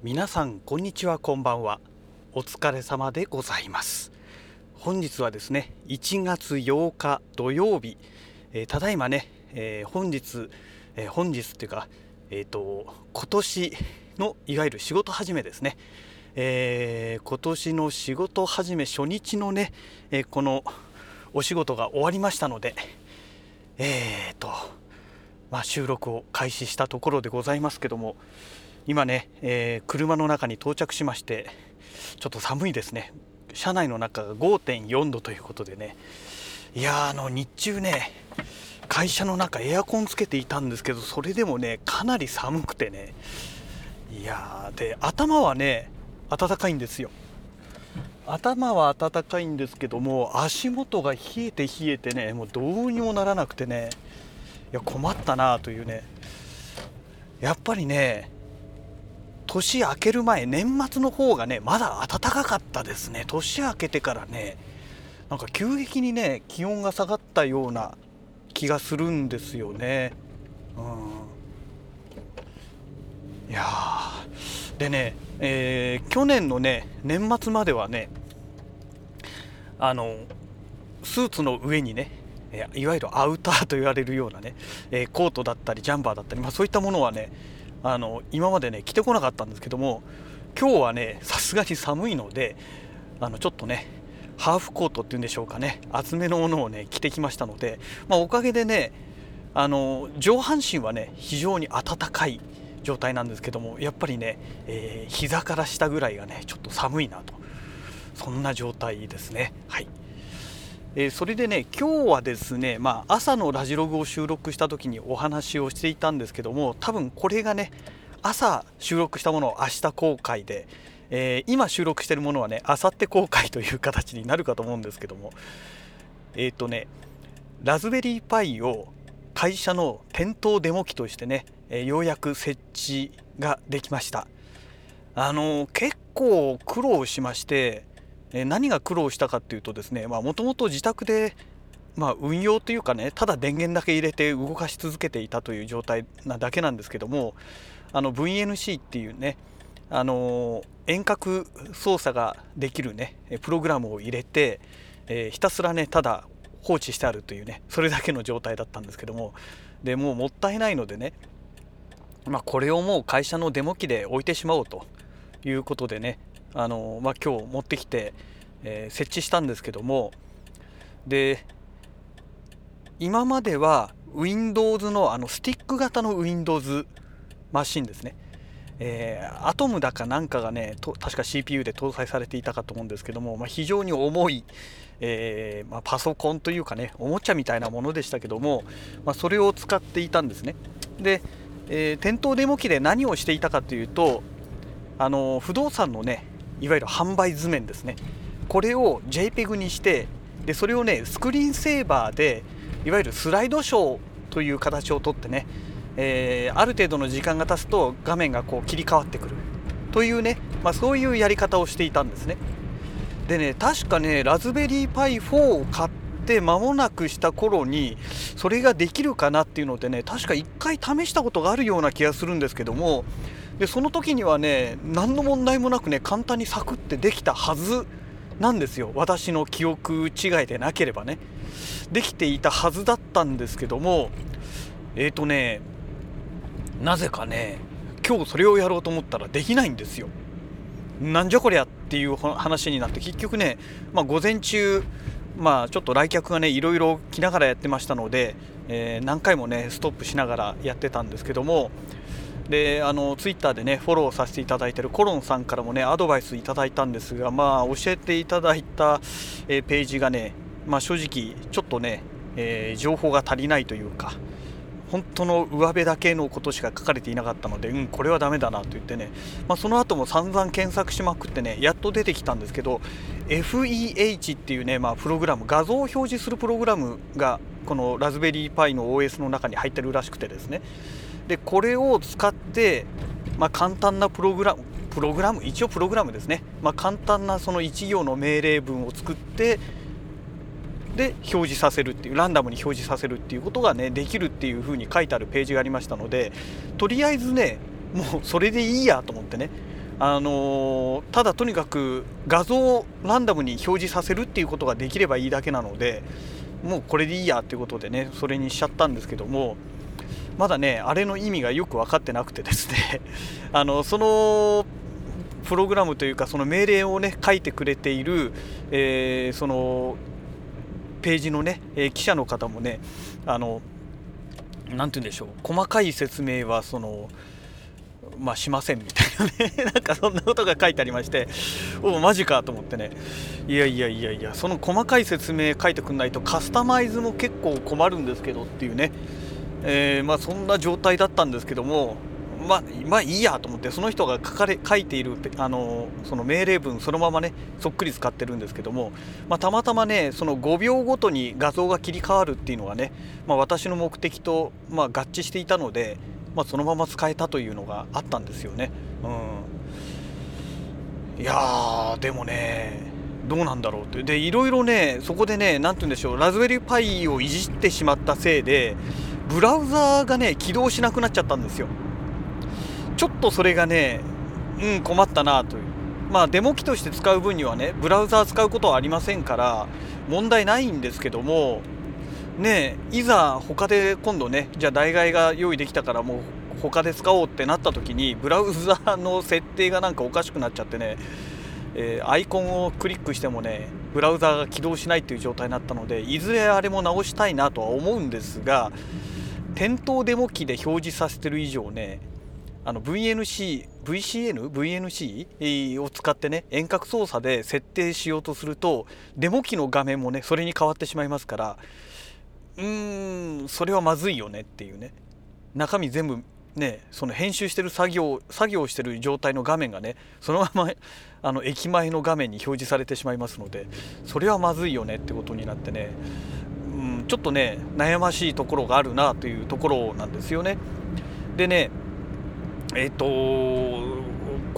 皆さんこんにちは、こんばんは。お疲れ様でございます。本日はですね、1月8日土曜日、ただいまね、本日っていうか、今年のいわゆる仕事始めですね、今年の仕事始め初日のね、このお仕事が終わりましたので、収録を開始したところでございますけども、今ね、車の中に到着しまして、ちょっと寒いですね。車内の中が 5.4 度ということでね、いや、日中ね、会社の中エアコンつけていたんですけど、それでもねかなり寒くてね、いやで、頭はね暖かいんですよ。頭は暖かいんですけども、足元が冷えて冷えてね、もうどうにもならなくてね、いや困ったなというね。やっぱりね、年明ける前、年末の方がねまだ暖かかったですね。年明けてからね、なんか急激にね気温が下がったような気がするんですよね。いやでね、去年のね年末まではね、スーツの上にね、いわゆるアウターと言われるようなね、コートだったりジャンバーだったり、そういったものはね今までね着てこなかったんですけども、今日はねさすがに寒いので、ちょっとねハーフコートっていうんでしょうかね、厚めのものをね着てきましたので、おかげでね上半身はね非常に暖かい状態なんですけども、やっぱりね、膝から下ぐらいがねちょっと寒いなと、そんな状態ですね。はい。それでね、今日はですね、朝のラジログを収録した時にお話をしていたんですけども、多分これがね朝収録したものを明日公開で、今収録しているものはね明後日公開という形になるかと思うんですけども、ラズベリーパイを会社の店頭デモ機としてね、ようやく設置ができました。結構苦労しまして、何が苦労したかというとですね、もともと自宅で、運用というかね、ただ電源だけ入れて動かし続けていたという状態なだけなんですけども、VNC っていうね、遠隔操作ができるねプログラムを入れて、ひたすらねただ放置してあるというね、それだけの状態だったんですけども、でもうもったいないのでね、これをもう会社のデモ機で置いてしまおうということでね、今日持ってきて、設置したんですけども、で今までは Windows のスティック型の Windows マシンですね、アトムだかなんかがね確か CPU で搭載されていたかと思うんですけども、非常に重い、パソコンというかねおもちゃみたいなものでしたけども、それを使っていたんですね。で、店頭デモ機で何をしていたかというと、不動産のねいわゆる販売図面ですね、これを JPEG にして、でそれをねスクリーンセーバーでいわゆるスライドショーという形をとってね、ある程度の時間が経つと画面がこう切り替わってくるというね、そういうやり方をしていたんですね。でね、確かねラズベリーパイ4を買って間もなくした頃にそれができるかなっていうのでね、確か1回試したことがあるような気がするんですけども、でその時にはね何の問題もなくね簡単にサクってできたはずなんですよ。私の記憶違いでなければねできていたはずだったんですけども、なぜかね今日それをやろうと思ったらできないんですよ。なんじゃこりゃっていう話になって、結局ね、午前中ちょっと来客がねいろいろ来ながらやってましたので、何回もねストップしながらやってたんですけども、でツイッターでねフォローさせていただいているコロンさんからもねアドバイスいただいたんですが、教えていただいた、ページがね、正直ちょっとね、情報が足りないというか、本当の上辺だけのことしか書かれていなかったので、これはダメだなと言ってね、その後も散々検索しまくってねやっと出てきたんですけど、 FEH っていうね、プログラム、画像を表示するプログラムがこのラズベリーパイの OS の中に入ってるらしくてですね、でこれを使って、簡単なプログラム一応プログラムですね、簡単なその1行の命令文を作って、で表示させるっていう、ランダムに表示させるっていうことがねできるっていう風に書いてあるページがありましたので、とりあえずねもうそれでいいやと思ってね、ただとにかく画像をランダムに表示させるっていうことができればいいだけなので、もうこれでいいやっていうことでね、それにしちゃったんですけども、まだねあれの意味がよく分かってなくてですねそのプログラムというかその命令をね書いてくれている、そのページのね記者の方もねなんて言うんでしょう、細かい説明はそのまあしませんみたいなねなんかそんなことが書いてありまして、おマジかと思ってね、いやその細かい説明書いてくんないとカスタマイズも結構困るんですけどっていうね、まあそんな状態だったんですけども、まあいいやと思って、その人が書いているその命令文そのままねそっくり使ってるんですけども、たまたまねその5秒ごとに画像が切り替わるっていうのがね、私の目的と合致していたので、そのまま使えたというのがあったんですよね。いやーでもねどうなんだろうってで、いろいろねそこでねなんて言うんでしょう、ラズベリーパイをいじってしまったせいでブラウザーがね起動しなくなっちゃったんですよ。ちょっとそれがね、困ったなという、デモ機として使う分にはねブラウザー使うことはありませんから問題ないんですけどもね、いざ他で今度ね、じゃあ代替が用意できたからもう他で使おうってなった時にブラウザーの設定がなんかおかしくなっちゃってね、アイコンをクリックしてもねブラウザーが起動しないという状態になったので、いずれあれも直したいなとは思うんですが、店頭デモ機で表示させてる以上ね、VNC を使ってね遠隔操作で設定しようとするとデモ機の画面もねそれに変わってしまいますから、それはまずいよねっていうね、中身全部ねその編集してる作業してる状態の画面がねそのまま駅前の画面に表示されてしまいますので、それはまずいよねってことになってね、ちょっとね悩ましいところがあるなというところなんですよね。でねこ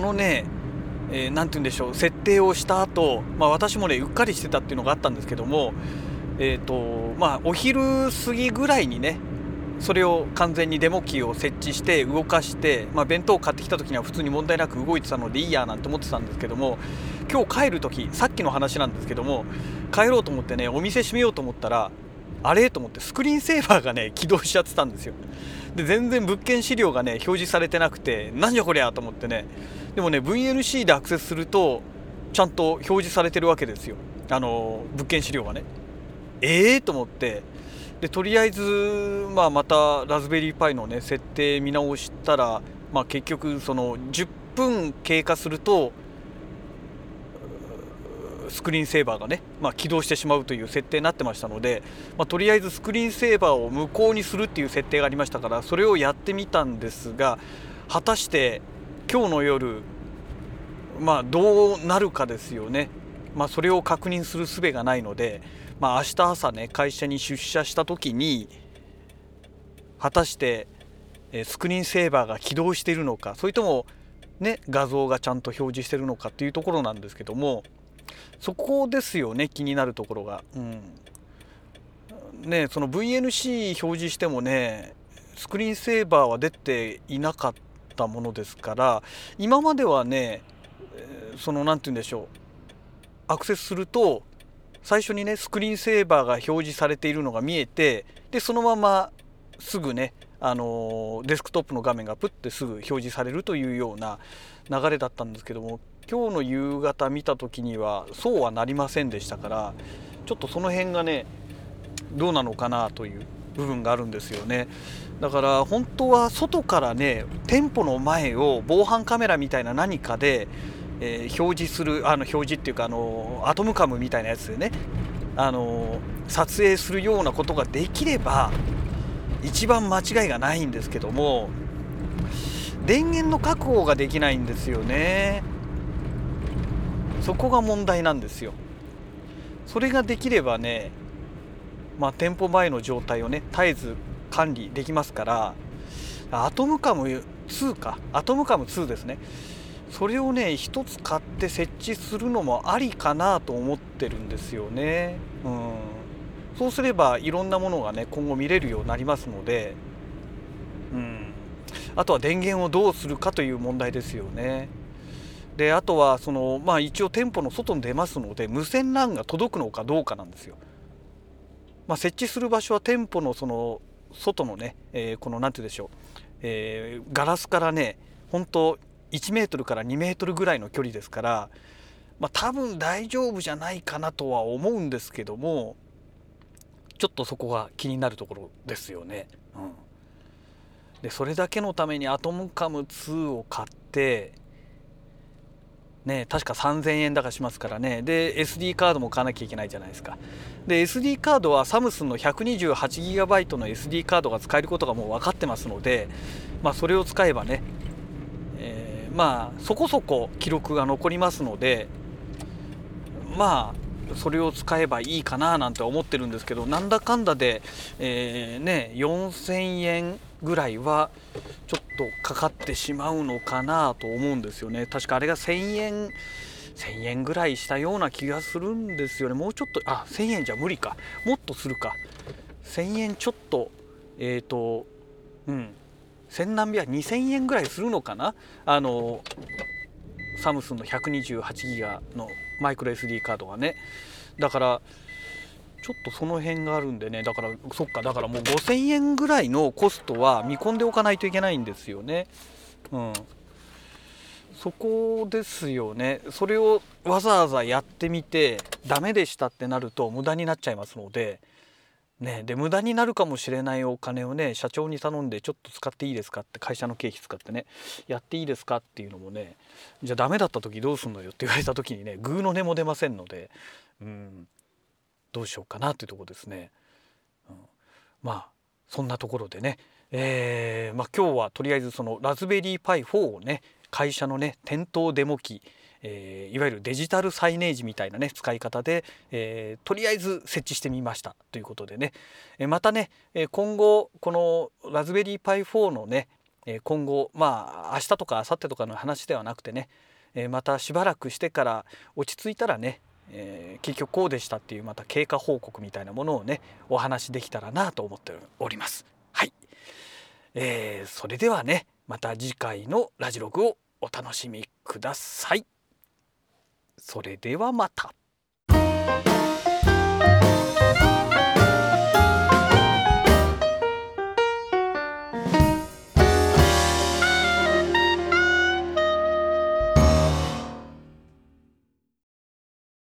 のね、なんて言うんでしょう、設定をした後、私もねうっかりしてたっていうのがあったんですけども、お昼過ぎぐらいにねそれを完全にデモ機を設置して動かして、弁当を買ってきた時には普通に問題なく動いてたのでいいやなんて思ってたんですけども、今日帰る時、さっきの話なんですけども、帰ろうと思ってねお店閉めようと思ったらあれと思ってスクリーンセーバーがね起動しちゃってたんですよ。で全然物件資料がね表示されてなくて、なんじゃこりゃと思ってね、でもね VNC でアクセスするとちゃんと表示されてるわけですよ、物件資料がね。と思って、でとりあえず、またラズベリーパイのね設定見直したら、結局その10分経過するとスクリーンセーバーがね、起動してしまうという設定になってましたので、とりあえずスクリーンセーバーを無効にするっていう設定がありましたから、それをやってみたんですが、果たして今日の夜、どうなるかですよね。それを確認する術がないので、明日朝ね会社に出社した時に果たしてスクリーンセーバーが起動しているのか、それともね画像がちゃんと表示しているのかっていうところなんですけども、そこですよね気になるところが。その VNC 表示してもねスクリーンセーバーは出ていなかったものですから、今まではねそのなんて言うんでしょう、アクセスすると最初にねスクリーンセーバーが表示されているのが見えて、でそのまますぐねデスクトップの画面がプッてすぐ表示されるというような流れだったんですけども、今日の夕方見た時にはそうはなりませんでしたから、ちょっとその辺がねどうなのかなという部分があるんですよね。だから本当は外からね店舗の前を防犯カメラみたいな何かで、表示する表示っていうかアトムカムみたいなやつでね撮影するようなことができれば一番間違いがないんですけども、電源の確保ができないんですよね。そこが問題なんですよ。それができればね、店舗前の状態をね絶えず管理できますから、アトムカム2かアトムカム2ですね、それをね一つ買って設置するのもありかなと思ってるんですよね。そうすればいろんなものがね今後見れるようになりますので、あとは電源をどうするかという問題ですよね。で、あとはその、まあ、一応店舗の外に出ますので無線 LAN が届くのかどうかなんですよ。まあ、設置する場所は店舗のその外のね、この何て言うでしょう、ガラスからね本当1メートルから2メートルぐらいの距離ですから、まあ、多分大丈夫じゃないかなとは思うんですけども、ちょっとそこが気になるところですよね。うん、でそれだけのためにアトムカム2を買ってね、確か3000円だかしますからね。で SD カードも買わなきゃいけないじゃないですか。で SD カードはサムスンの 128GB の SD カードが使えることがもう分かってますので、まあ、それを使えばね、まあそこそこ記録が残りますので、まあそれを使えばいいかななんて思ってるんですけど、なんだかんだで、ね、4000円ぐらいはちょっとかかってしまうのかなと思うんですよね。確かあれが1000円ぐらいしたような気がするんですよね。もうちょっと、あ、1000円じゃ無理か、もっとするか、1000円ちょっと千何百、2000円ぐらいするのかな、あのサムスンの 128GB のマイクロ SD カードがね。だからちょっとその辺があるんでね、だからそっか、だからもう5000円ぐらいのコストは見込んでおかないといけないんですよね。うん、そこですよね。それをわざわざやってみてダメでしたってなると無駄になっちゃいますので、ね、で無駄になるかもしれないお金をね、社長に頼んでちょっと使っていいですかって、会社の経費使ってねやっていいですかっていうのもね、じゃあダメだった時どうすんのよって言われた時にね、グーの音も出ませんので、うん。どうしようかなというところですね。うん、まあそんなところでね、まあ、今日はとりあえずそのラズベリーパイ4をね、会社のね店頭デモ機、いわゆるデジタルサイネージみたいなね使い方で、とりあえず設置してみましたということでね、またね今後このラズベリーパイ4のね今後、まあ明日とか明後日とかの話ではなくてね、またしばらくしてから落ち着いたらね、結局こうでしたっていうまた経過報告みたいなものをねお話できたらなと思っております。はい、それではね、また次回のラジログをお楽しみください。それではまた。